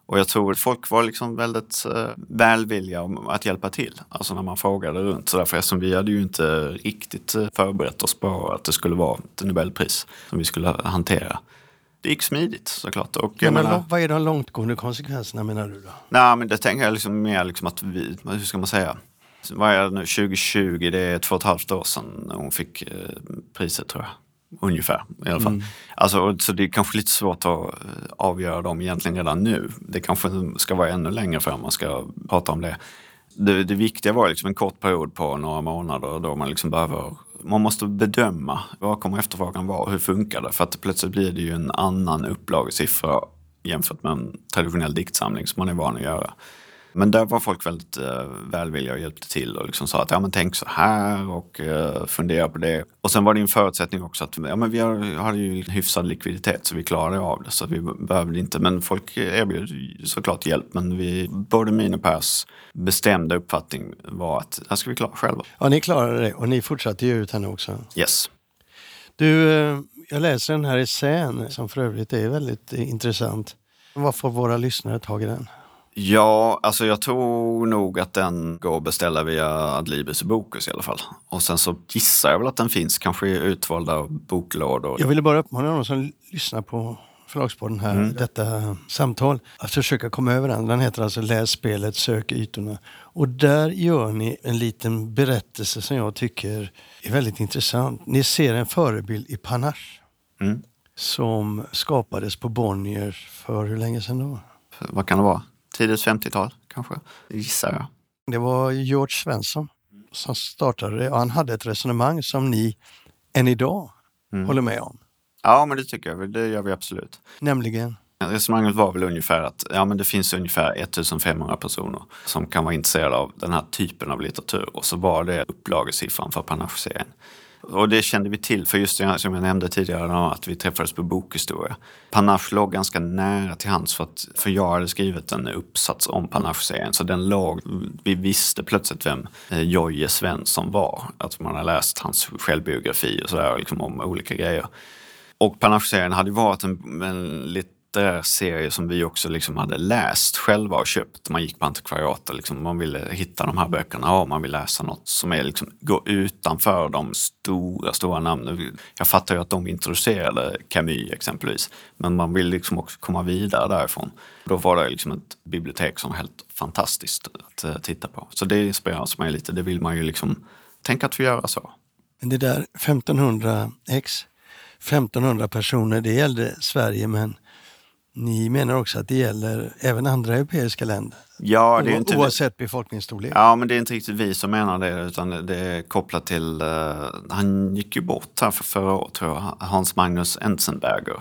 Och jag tror att folk var liksom väldigt eh, välvilliga om att hjälpa till. Alltså när man frågade runt. Så därför eftersom vi hade ju inte riktigt förberett oss på att det skulle vara ett Nobelpris som vi skulle hantera. Det gick smidigt såklart. Och ja, men menar, vad är de långtgående konsekvenserna menar du då? Nej, men det tänker jag liksom mer liksom att vi, hur ska man säga? Vad är det nu? tjugo tjugo, det är två och ett halvt år sedan hon fick eh, priset tror jag. Ungefär i alla fall. Mm. Alltså, så det är kanske lite svårt att avgöra dem egentligen redan nu. Det kanske ska vara ännu längre fram man ska prata om det. Det, det viktiga var liksom en kort period på några månader då man liksom behöver... Man måste bedöma vad kommer efterfrågan vara och hur funkar det. För att plötsligt blir det ju en annan upplagesiffra jämfört med en traditionell diktsamling som man är van att göra. Men där var folk väldigt eh, välvilliga och hjälpte till och liksom sa att ja, men tänk så här och eh, fundera på det. Och sen var det en förutsättning också att ja, men vi hade ju hyfsad likviditet så vi klarade av det så vi behövde inte. Men folk erbjöd såklart hjälp men vi, både min och Pers bestämda uppfattning var att här ska vi klara själva. Ja, ni klarade det och ni fortsatte ju ut henne också. Yes. Du, jag läser den här essän som för övrigt är väldigt intressant. Vad får våra lyssnare tag i den? Ja, alltså jag tror nog att den går att beställa via Adlibris Bokus i alla fall. Och sen så gissar jag väl att den finns kanske i utvalda boklådor. Jag ville bara uppmana någon som lyssnar på förlagspodden här, mm. detta samtal, att försöka komma över den. Den heter alltså Läs spelet, sök ytorna. Och där gör ni en liten berättelse som jag tycker är väldigt intressant. Ni ser en förebild i Panache mm. som skapades på Bonniers för hur länge sedan då? Vad kan det vara? Tidigt femtiotal kanske, gissar jag. Det var George Svensson som startade det. Han hade ett resonemang som ni än idag mm. håller med om. Ja, men det tycker jag. Det gör vi absolut. Nämligen? Resonemanget var väl ungefär att ja, men det finns ungefär femtonhundra personer som kan vara intresserade av den här typen av litteratur. Och så var det upplagesiffran för Panache-serien. Och det kände vi till, för just det som jag nämnde tidigare att vi träffades på bokhistoria. Panache låg ganska nära till hands för att för jag hade skrivit en uppsats om Panache-serien. Så den låg, vi visste plötsligt vem George Svensson var. Att man hade läst hans självbiografi och sådär liksom om olika grejer. Och Panache-serien hade varit en, en lite där serie som vi också liksom hade läst själva och köpt. Man gick på antikvariater. Liksom. Man ville hitta de här böckerna. Ja, man vill läsa något som är liksom, går utanför de stora, stora namnen. Jag fattar ju att de introducerade Camus exempelvis. Men man vill liksom också komma vidare därifrån. Då var det liksom ett bibliotek som var helt fantastiskt att uh, titta på. Så det inspireras mig lite. Det vill man ju liksom tänka att vi gör så. Men det där femtonhundra x femtonhundra personer, det gällde Sverige men ni menar också att det gäller även andra europeiska länder? Ja, det är inte oavsett befolkningsstorlek. Ja, men det är inte riktigt vi som menar det utan det är kopplat till... Uh, han gick ju bort här för förra året tror jag, Hans Magnus Enzensberger.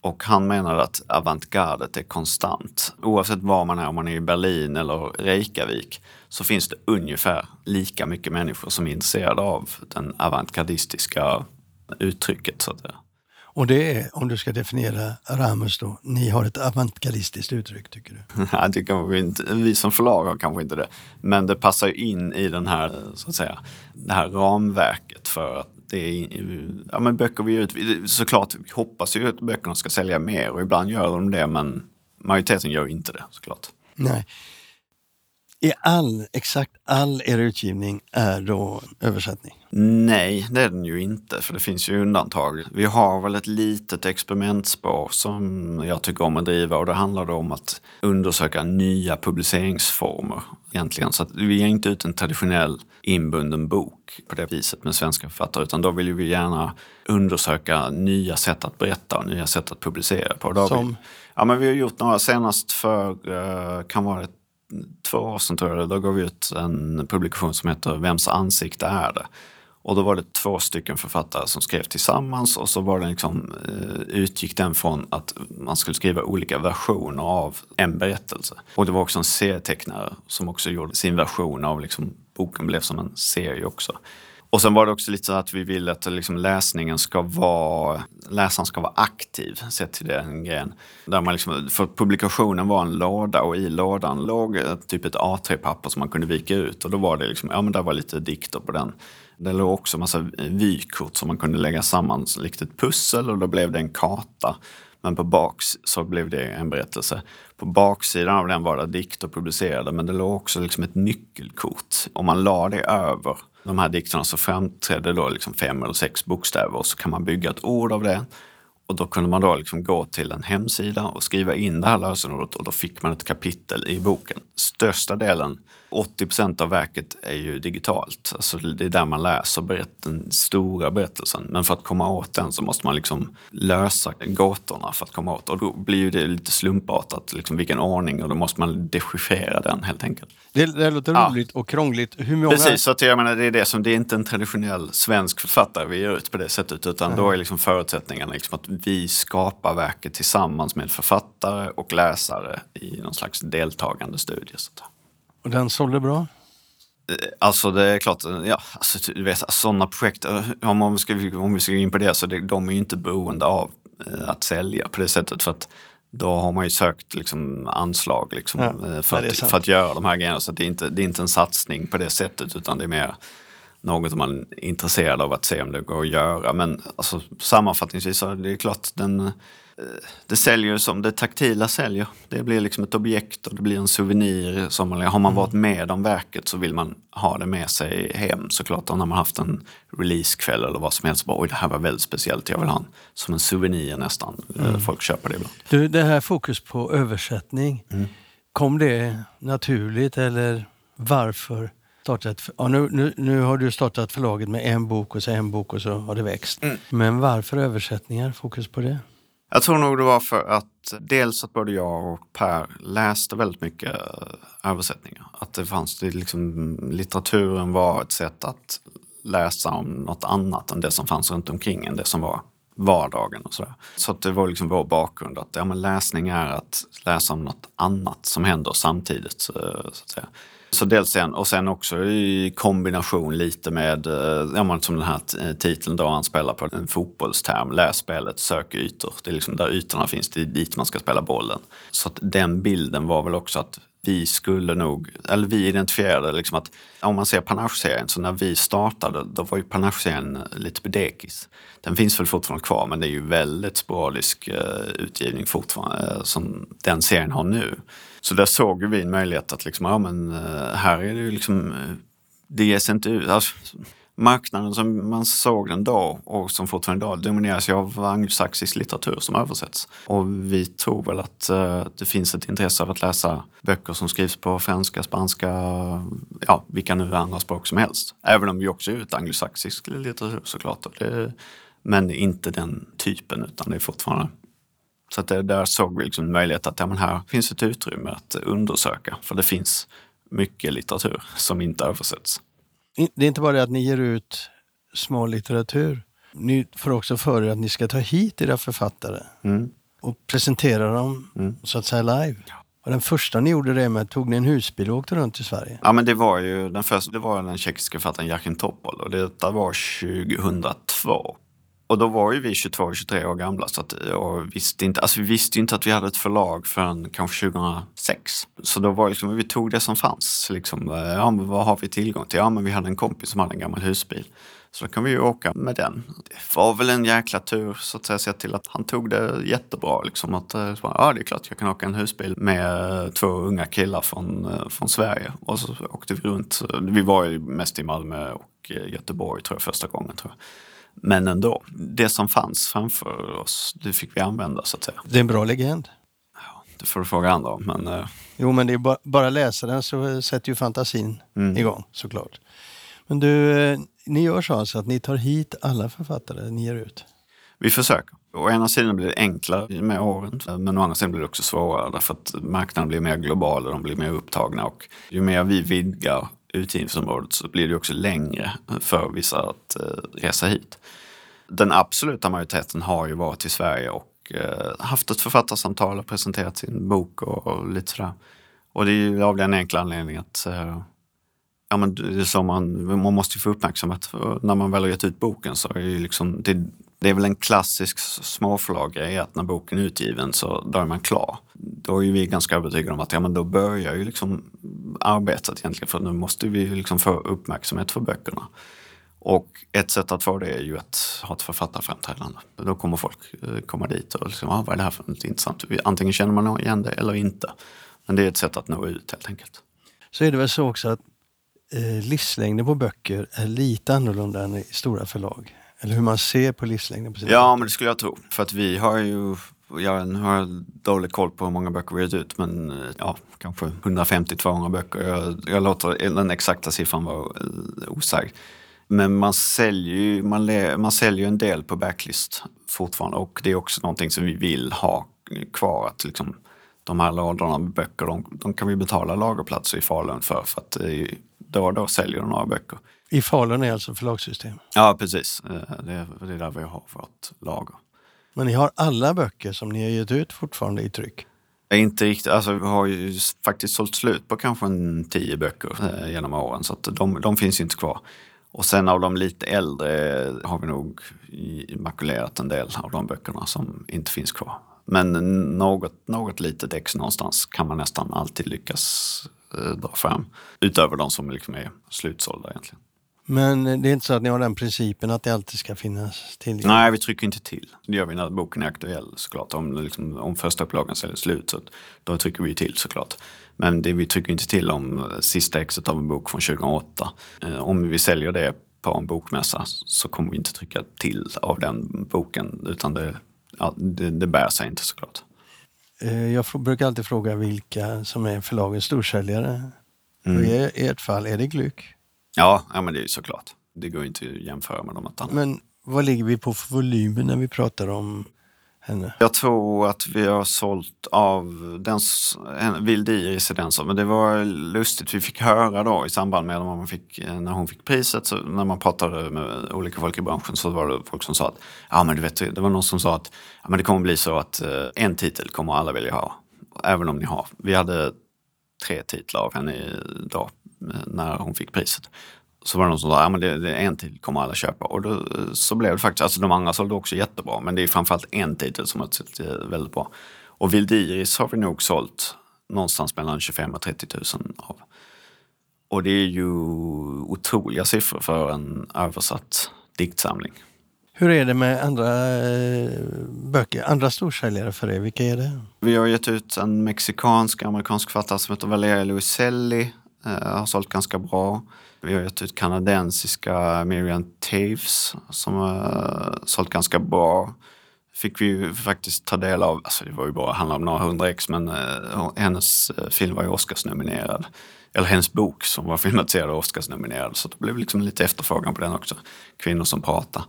Och han menar att avantgardet är konstant. Oavsett var man är, om man är i Berlin eller Reykjavik så finns det ungefär lika mycket människor som är intresserade av den avantgardistiska uttrycket så att säga. Och det är, om du ska definiera Ramus då, ni har ett avantgardistiskt uttryck tycker du? Nej, det kan vi inte. Vi som förlag har kanske inte det. Men det passar ju in i den här, så att säga, det här ramverket för att det är, ja men böcker vi ut, såklart vi hoppas ju att böckerna ska sälja mer och ibland gör de det men majoriteten gör inte det såklart. Nej. I all, exakt all er utgivning är då översättning? Nej, det är den ju inte, för det finns ju undantag. Vi har väl ett litet experimentspår som jag tycker om att driva och det handlar då om att undersöka nya publiceringsformer egentligen. Så att vi är inte ut en traditionell inbunden bok på det viset med svenska författare utan då vill vi gärna undersöka nya sätt att berätta och nya sätt att publicera på. Som? Vi, ja, men vi har gjort några senast för, kan vara ett två år sedan tror jag, då gav vi ut en publikation som heter Vems ansikte är det? Och då var det två stycken författare som skrev tillsammans, och så var det liksom, utgick den från att man skulle skriva olika versioner av en berättelse. Och det var också en serietecknare som också gjorde sin version av, liksom, boken blev som en serie också. Och sen var det också lite så att vi ville att liksom läsningen ska vara, läsaren ska vara aktiv, sett till den grejen. Där man liksom, för publikationen var en låda, och i lådan låg typ ett A tre-papper som man kunde vika ut. Och då var det liksom, ja men där var lite dikter på den. Det låg också en massa vykort som man kunde lägga samman likt ett pussel, och då blev det en karta. Men på baks så blev det en berättelse. På baksidan av den var det dikter publicerade, men det låg också liksom ett nyckelkort. Om man la det över de här dikterna så framträdde då liksom fem eller sex bokstäver, och så kan man bygga ett ord av det. Och då kunde man då liksom gå till en hemsida och skriva in det här lösenordet, och då fick man ett kapitel i boken. Största delen, åttio procent av verket, är ju digitalt. Alltså det är där man läser berätt- den stora berättelsen. Men för att komma åt den så måste man liksom lösa gåtorna för att komma åt. Och då blir ju det lite slumpartat liksom vilken ordning, och då måste man dechiffrera den helt enkelt. Det, det låter ja. roligt och krångligt. Hur många... Precis, så att jag menar, det är det som, det är inte en traditionell svensk författare vi ger ut på det sättet, utan mm. då är liksom förutsättningarna liksom att vi skapar verket tillsammans med författare och läsare i någon slags deltagande studie. Och den sålde bra? Alltså det är klart, ja, alltså, du vet, sådana projekt, om, man ska, om vi ska gå in på det, så det, de är ju inte beroende av eh, att sälja på det sättet, för att då har man ju sökt liksom, anslag liksom, ja, för, att, för att göra de här grejerna, så att det, är inte, det är inte en satsning på det sättet, utan det är mer något man är intresserad av att se om det går att göra. Men alltså, sammanfattningsvis så är det klart, den, det säljer som det taktila säljer. Det blir liksom ett objekt, och det blir en souvenir. Som man, har man varit med om verket så vill man ha det med sig hem såklart. Och när man haft en releasekväll eller vad som helst, bara, oj det här var väldigt speciellt, jag vill ha en, som en souvenir nästan. Mm. Folk köper det ibland. Du, det här fokus på översättning, mm. kom det naturligt eller varför? Ja, nu, nu, nu har du startat förlaget med en bok och så en bok, och så har det växt. Mm. Men varför översättningar? Fokus på det? Jag tror nog det var för att dels att både jag och Per läste väldigt mycket översättningar. Att det fanns, det liksom, litteraturen var ett sätt att läsa om något annat än det som fanns runt omkring, än det som var vardagen och sådär. Så att det var liksom vår bakgrund att ja, men läsning är att läsa om något annat som händer samtidigt, så, så att säga. Så dels sen, och sen också i kombination lite med, ja men som den här titeln då, han spelar på en fotbollsterm, läs spelet, sök ytor. Det är liksom där ytorna finns, det är dit man ska spela bollen. Så att den bilden var väl också att vi skulle nog, eller vi identifierade liksom att, om man ser Panache-serien, så när vi startade, då var ju Panache-serien lite bedekis. Den finns väl fortfarande kvar, men det är ju väldigt sporadisk utgivning fortfarande som den serien har nu. Så där såg vi en möjlighet att liksom, ja men här är det ju liksom, det ges inte ut. Alltså, marknaden som man såg den då och som fortfarande idag domineras ju av anglosaxisk litteratur som översätts. Och vi tror väl att eh, det finns ett intresse av att läsa böcker som skrivs på franska, spanska, ja, vilka nu andra språk som helst. Även om vi också är ut anglosaxisk litteratur såklart. Det, men inte den typen, utan det är fortfarande... Så att det, där såg vi liksom en möjlighet att ja, men här finns ett utrymme att undersöka. För det finns mycket litteratur som inte översätts. Det är inte bara det att ni ger ut små litteratur. Ni får också för er att ni ska ta hit era författare. Mm. Och presentera dem mm. så att säga live. Ja. Och den första ni gjorde det med, tog ni en husbil och åkte runt i Sverige? Ja men det var ju den första, det var den tjeckiska författaren Jakim Topol. Och detta var tjugohundratvå. Och då var ju vi tjugotvå tjugotre år gamla, så att, och visste inte, alltså vi visste ju inte att vi hade ett förlag förrän kanske tjugohundrasex. Så då var liksom, vi tog det som fanns. Liksom, ja, men vad har vi tillgång till? Ja, men vi hade en kompis som hade en gammal husbil. Så då kan vi ju åka med den. Det var väl en jäkla tur så att säga, till att han tog det jättebra. Liksom, att, ja, det är klart jag kan åka en husbil med två unga killar från, från Sverige. Och så åkte vi runt. Vi var ju mest i Malmö och Göteborg tror jag, första gången tror jag. Men ändå, det som fanns framför oss, det fick vi använda så att säga. Det är en bra legend. Ja, det får du fråga andra om. Men, eh. Jo, men det är bara, bara läsa den så sätter ju fantasin mm. igång såklart. Men du, eh, ni gör så alltså att ni tar hit alla författare ni ger ut? Vi försöker. Å ena sidan blir det enklare med åren, men å andra sidan blir det också svårare därför att marknaden blir mer global och de blir mer upptagna. Och ju mer vi vidgar utgivningsområdet så blir det också längre för vissa att resa hit. Den absoluta majoriteten har ju varit i Sverige och haft ett författarsamtal och presenterat sin bok och lite sådär. Och det är ju av den enkla anledningen att ja, men det är så man, man måste ju få uppmärksamhet. När man väl har gett ut boken så är ju liksom... Det, Det är väl en klassisk småförlaggrej att när boken är utgiven så då är man klar. Då är ju vi ganska övertygade om att ja, men då börjar ju liksom arbetet egentligen, för nu måste vi liksom få uppmärksamhet för böckerna. Och ett sätt att få det är ju att ha ett författarframträdande. Då kommer folk komma dit och liksom, ah, vad är det här för något intressant? Antingen känner man igen det eller inte. Men det är ett sätt att nå ut helt enkelt. Så är det väl så också att eh, livslängden på böcker är lite annorlunda än i stora förlag? Eller hur man ser på livslängden på sin Ja, sätt. Men det skulle jag tro. För att vi har ju... Jag har dålig koll på hur många böcker vi har gett ut. Men ja, kanske hundrafemtio till tvåhundra böcker. Jag, jag låter den exakta siffran vara osagd. Men man säljer ju man le, man säljer en del på backlist fortfarande. Och det är också någonting som vi vill ha kvar. Att liksom, de här lådorna med böcker, de, de kan vi betala lagerplatser i Falun för. För att då och då säljer de några böcker. I Falun är alltså förlagssystem? Ja, precis. Det är där vi har fått lager. Men ni har alla böcker som ni har gett ut fortfarande i tryck? Inte riktigt. Alltså, vi har ju faktiskt sålt slut på kanske en tio böcker genom åren. Så att de, de finns ju inte kvar. Och sen av de lite äldre har vi nog immakulerat en del av de böckerna som inte finns kvar. Men något, något litet ex någonstans kan man nästan alltid lyckas dra fram. Utöver de som liksom är slutsålda egentligen. Men det är inte så att ni har den principen att det alltid ska finnas till? Nej, vi trycker inte till. Det gör vi när boken är aktuell såklart. Om, liksom, om första upplagan säljer slut så då trycker vi till såklart. Men det, vi trycker inte till om sista exet av en bok från tjugohundraåtta. Om vi säljer det på en bokmässa så kommer vi inte trycka till av den boken. Utan det, ja, det, det bär sig inte såklart. Jag brukar alltid fråga vilka som är förlagens storsäljare. Mm. Och i ert fall är det Glück. Ja, ja, men det är ju såklart. Det går ju inte att jämföra med dem. Men vad ligger vi på för volymen när vi pratar om henne? Jag tror att vi har sålt av den Vild Iris i den som. Men det var lustigt. Vi fick höra då i samband med när, man fick, när hon fick priset. Så när man pratade med olika folk i branschen så var det folk som sa att ja, men du vet, det var någon som sa att ja, men det kommer bli så att en titel kommer alla vilja ha. Även om ni har. Vi hade tre titlar av henne idag. När hon fick priset så var det någon som sa, ja men det, det är en titel kommer alla köpa, och då, så blev det faktiskt, alltså de andra sålde också jättebra, men det är framförallt en titel som har sett väldigt bra, och Vild Iris har vi nog sålt någonstans mellan tjugofem och trettio tusen av, och det är ju otroliga siffror för en översatt diktsamling. Hur är det med andra eh, böcker, andra storsäljare för er, vilka är det? Vi har gett ut en mexikansk amerikansk författare som heter Valeria Luiselli. Har sålt ganska bra. Vi har gett ut kanadensiska Miriam Taves som har sålt ganska bra. Fick vi ju faktiskt ta del av, alltså det var ju bara handla om några hundra ex, men hennes film var ju Oscarsnominerad. Eller hennes bok som var filmatiserad och Oscarsnominerad. Så det blev liksom lite efterfrågan på den också. Kvinnor som pratar.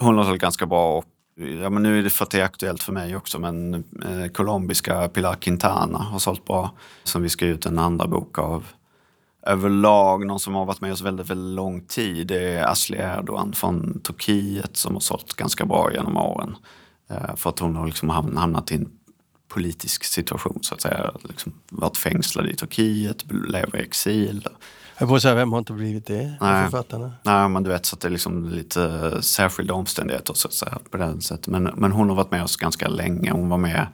Hon har sålt ganska bra, och ja, men nu är det för att det är aktuellt för mig också, men eh, colombiska Pilar Quintana har sålt bra, som vi ska ut en andra bok av. Överlag, någon som har varit med oss väldigt, väldigt lång tid, det är Asli Erdogan från Turkiet som har sålt ganska bra genom åren. För att hon har liksom hamnat i en politisk situation, så att säga. Liksom varit fängslad i Turkiet, lever i exil. Jag får säga, vem har inte blivit det? Nej, författarna? Nej, men du vet, så att det är liksom lite särskilda omständigheter, så att säga, på den sättet. Men, men hon har varit med oss ganska länge. Hon var med,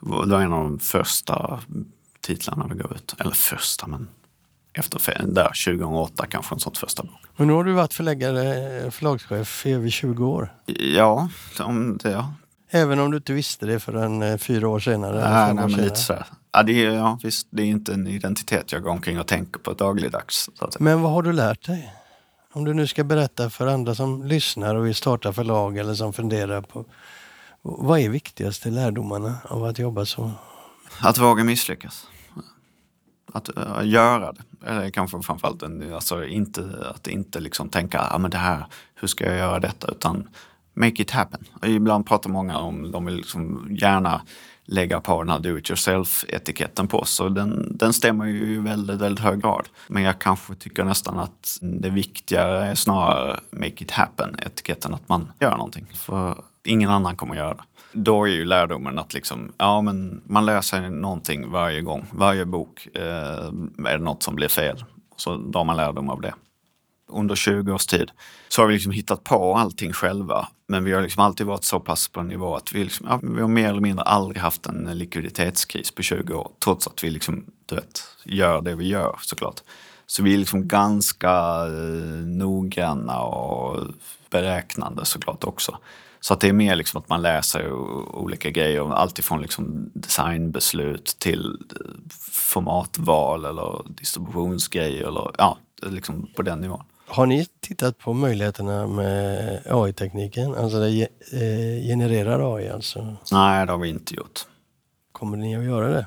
det var en av de första titlarna vi gav ut. Eller första, men... Efter där tjugohundraåtta kanske en sånt första bok. Men nu har du varit förläggare, förlagschef i över tjugo år. Ja, om det, ja. Även om du inte visste det förrän fyra år senare? Nej, nej år men senare. Lite så. Ja, det är, ja, visst, det är inte en identitet jag går omkring och tänker på dagligdags. Men vad har du lärt dig? Om du nu ska berätta för andra som lyssnar och vill starta förlag eller som funderar på... Vad är viktigaste lärdomarna av att jobba så? Att våga misslyckas. Att uh, göra det, eller kanske framförallt en, alltså inte, att inte liksom tänka ah, men det här, hur ska jag göra detta, utan make it happen. Ibland pratar många om, de vill liksom gärna lägga på den här do-it-yourself-etiketten på oss. Och den, den stämmer ju i väldigt, väldigt hög grad. Men jag kanske tycker nästan att det viktigare är snarare make it happen-etiketten, att man gör någonting. För ingen annan kommer göra det. Då är ju lärdomen att liksom, ja, men man läser någonting varje gång. Varje bok eh, är det något som blir fel. Så drar man lärdom av det. Under tjugo års tid så har vi liksom hittat på allting själva. Men vi har liksom alltid varit så pass på en nivå att vi, liksom, ja, vi har mer eller mindre aldrig haft en likviditetskris på tjugo år. Trots att vi liksom, du vet, gör det vi gör såklart. Så vi är liksom ganska eh, noggranna och beräknande såklart också. Så att det är mer liksom att man läser olika grejer, allt ifrån liksom designbeslut till formatval eller distributionsgrejer eller ja, liksom på den nivån. Har ni tittat på möjligheterna med A I-tekniken? Alltså det genererar A I alltså? Nej, det har vi inte gjort. Kommer ni att göra det?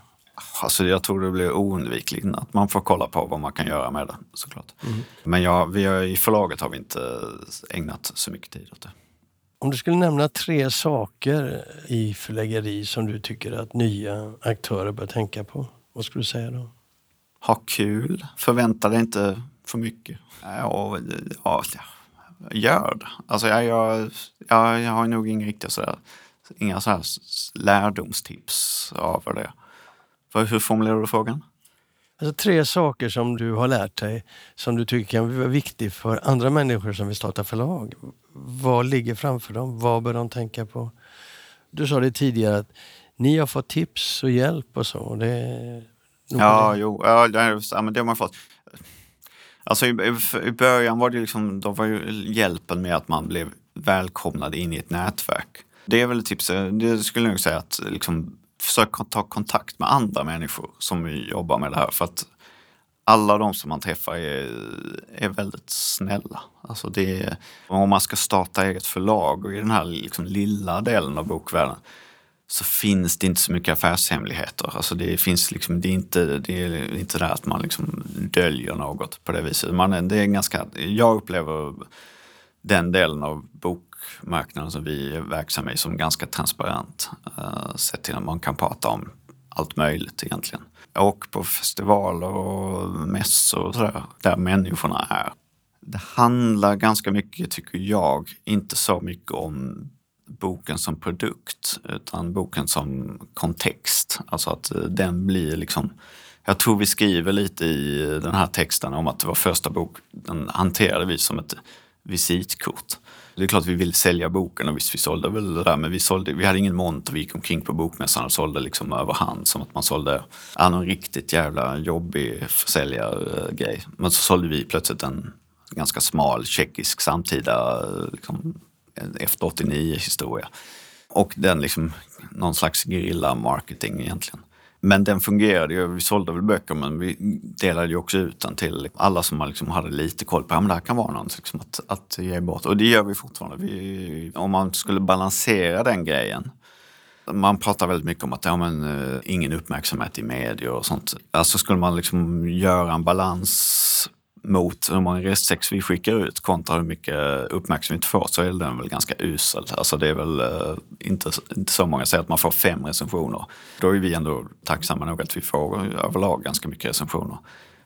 Alltså jag tror det blir oundvikligt att man får kolla på vad man kan göra med det såklart. Mm. Men ja, vi har, i förlaget har vi inte ägnat så mycket tid åt det. Om du skulle nämna tre saker i förläggeri som du tycker att nya aktörer bör tänka på, vad skulle du säga då? Ha kul. Förvänta dig inte för mycket. Ja, ja, gör det. Alltså jag, jag, jag har nog inga riktiga sådär, inga sådär lärdomstips av det. För hur formulerar du frågan? Alltså tre saker som du har lärt dig som du tycker kan vara viktigt för andra människor som vill starta förlag. Vad ligger framför dem? Vad bör de tänka på? Du sa det tidigare att ni har fått tips och hjälp och så. Det är ja, det. Jo, ja, ja, men det har man fått. Alltså i, i början var det liksom, då var ju hjälpen med att man blev välkomnad in i ett nätverk. Det är väl tipset, det skulle jag nog säga att liksom försök ta kontakt med andra människor som jobbar med det här. För att alla de som man träffar är, är väldigt snälla. Alltså det är, om man ska starta eget förlag och i den här liksom lilla delen av bokvärlden så finns det inte så mycket affärshemligheter. Alltså det finns liksom, det är inte, det är inte där att man liksom döljer något på det viset. Man, det är ganska, jag upplever den delen av bok marknaden som vi är verksamma i som ganska transparent uh, sett till att man kan prata om allt möjligt egentligen. Och på festivaler och mässor och sådär, där människorna är. Det handlar ganska mycket, tycker jag, inte så mycket om boken som produkt utan boken som kontext. Alltså att den blir liksom, jag tror vi skriver lite i den här texten om att det var första bok, den hanterade vi som ett visitkort. Det är klart att vi ville sälja boken och visst vi sålde väl det där, men vi, sålde, vi hade ingen monter, vi gick omkring på bokmässan och sålde liksom överhand som att man sålde en riktigt jävla jobbig försäljargrej. Men så sålde vi plötsligt en ganska smal tjeckisk samtida liksom, efter åttionio historia. Och den liksom, någon slags guerilla marketing egentligen. Men den fungerade ju, vi sålde väl böcker men vi delade ju också ut den till alla som liksom hade lite koll på, ja men det här kan vara något liksom att, att ge bort. Och det gör vi fortfarande. Vi, om man skulle balansera den grejen, man pratar väldigt mycket om att ja, men, ingen uppmärksamhet i medier och sånt. Alltså skulle man liksom göra en balans mot hur många restsex vi skickar ut kontra hur mycket uppmärksamhet får, så är den väl ganska usel. Alltså det är väl inte, inte så många säger att man får fem recensioner. Då är vi ändå tacksamma nog att vi får överlag ganska mycket recensioner.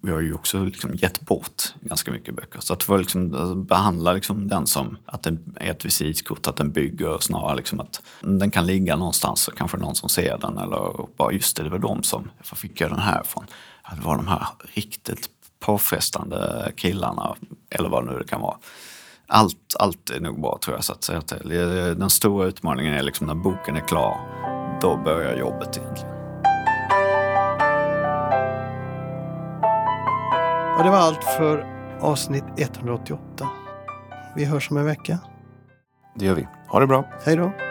Vi har ju också liksom gett bort ganska mycket böcker. Så att vi liksom behandlar liksom den som att den är ett visitkort, att den bygger snarare liksom att den kan ligga någonstans och kanske någon som ser den eller bara just det, det var de som fick jag den här från. Det var de här riktigt påfrestande killarna eller vad nu det kan vara. Allt, allt är nog bra tror jag, så att säga till. Den stora utmaningen är liksom när boken är klar, då börjar jobbet egentligen. Och det var allt för avsnitt etthundraåttioåtta. Vi hörs om en vecka. Det gör vi. Ha det bra. Hej då.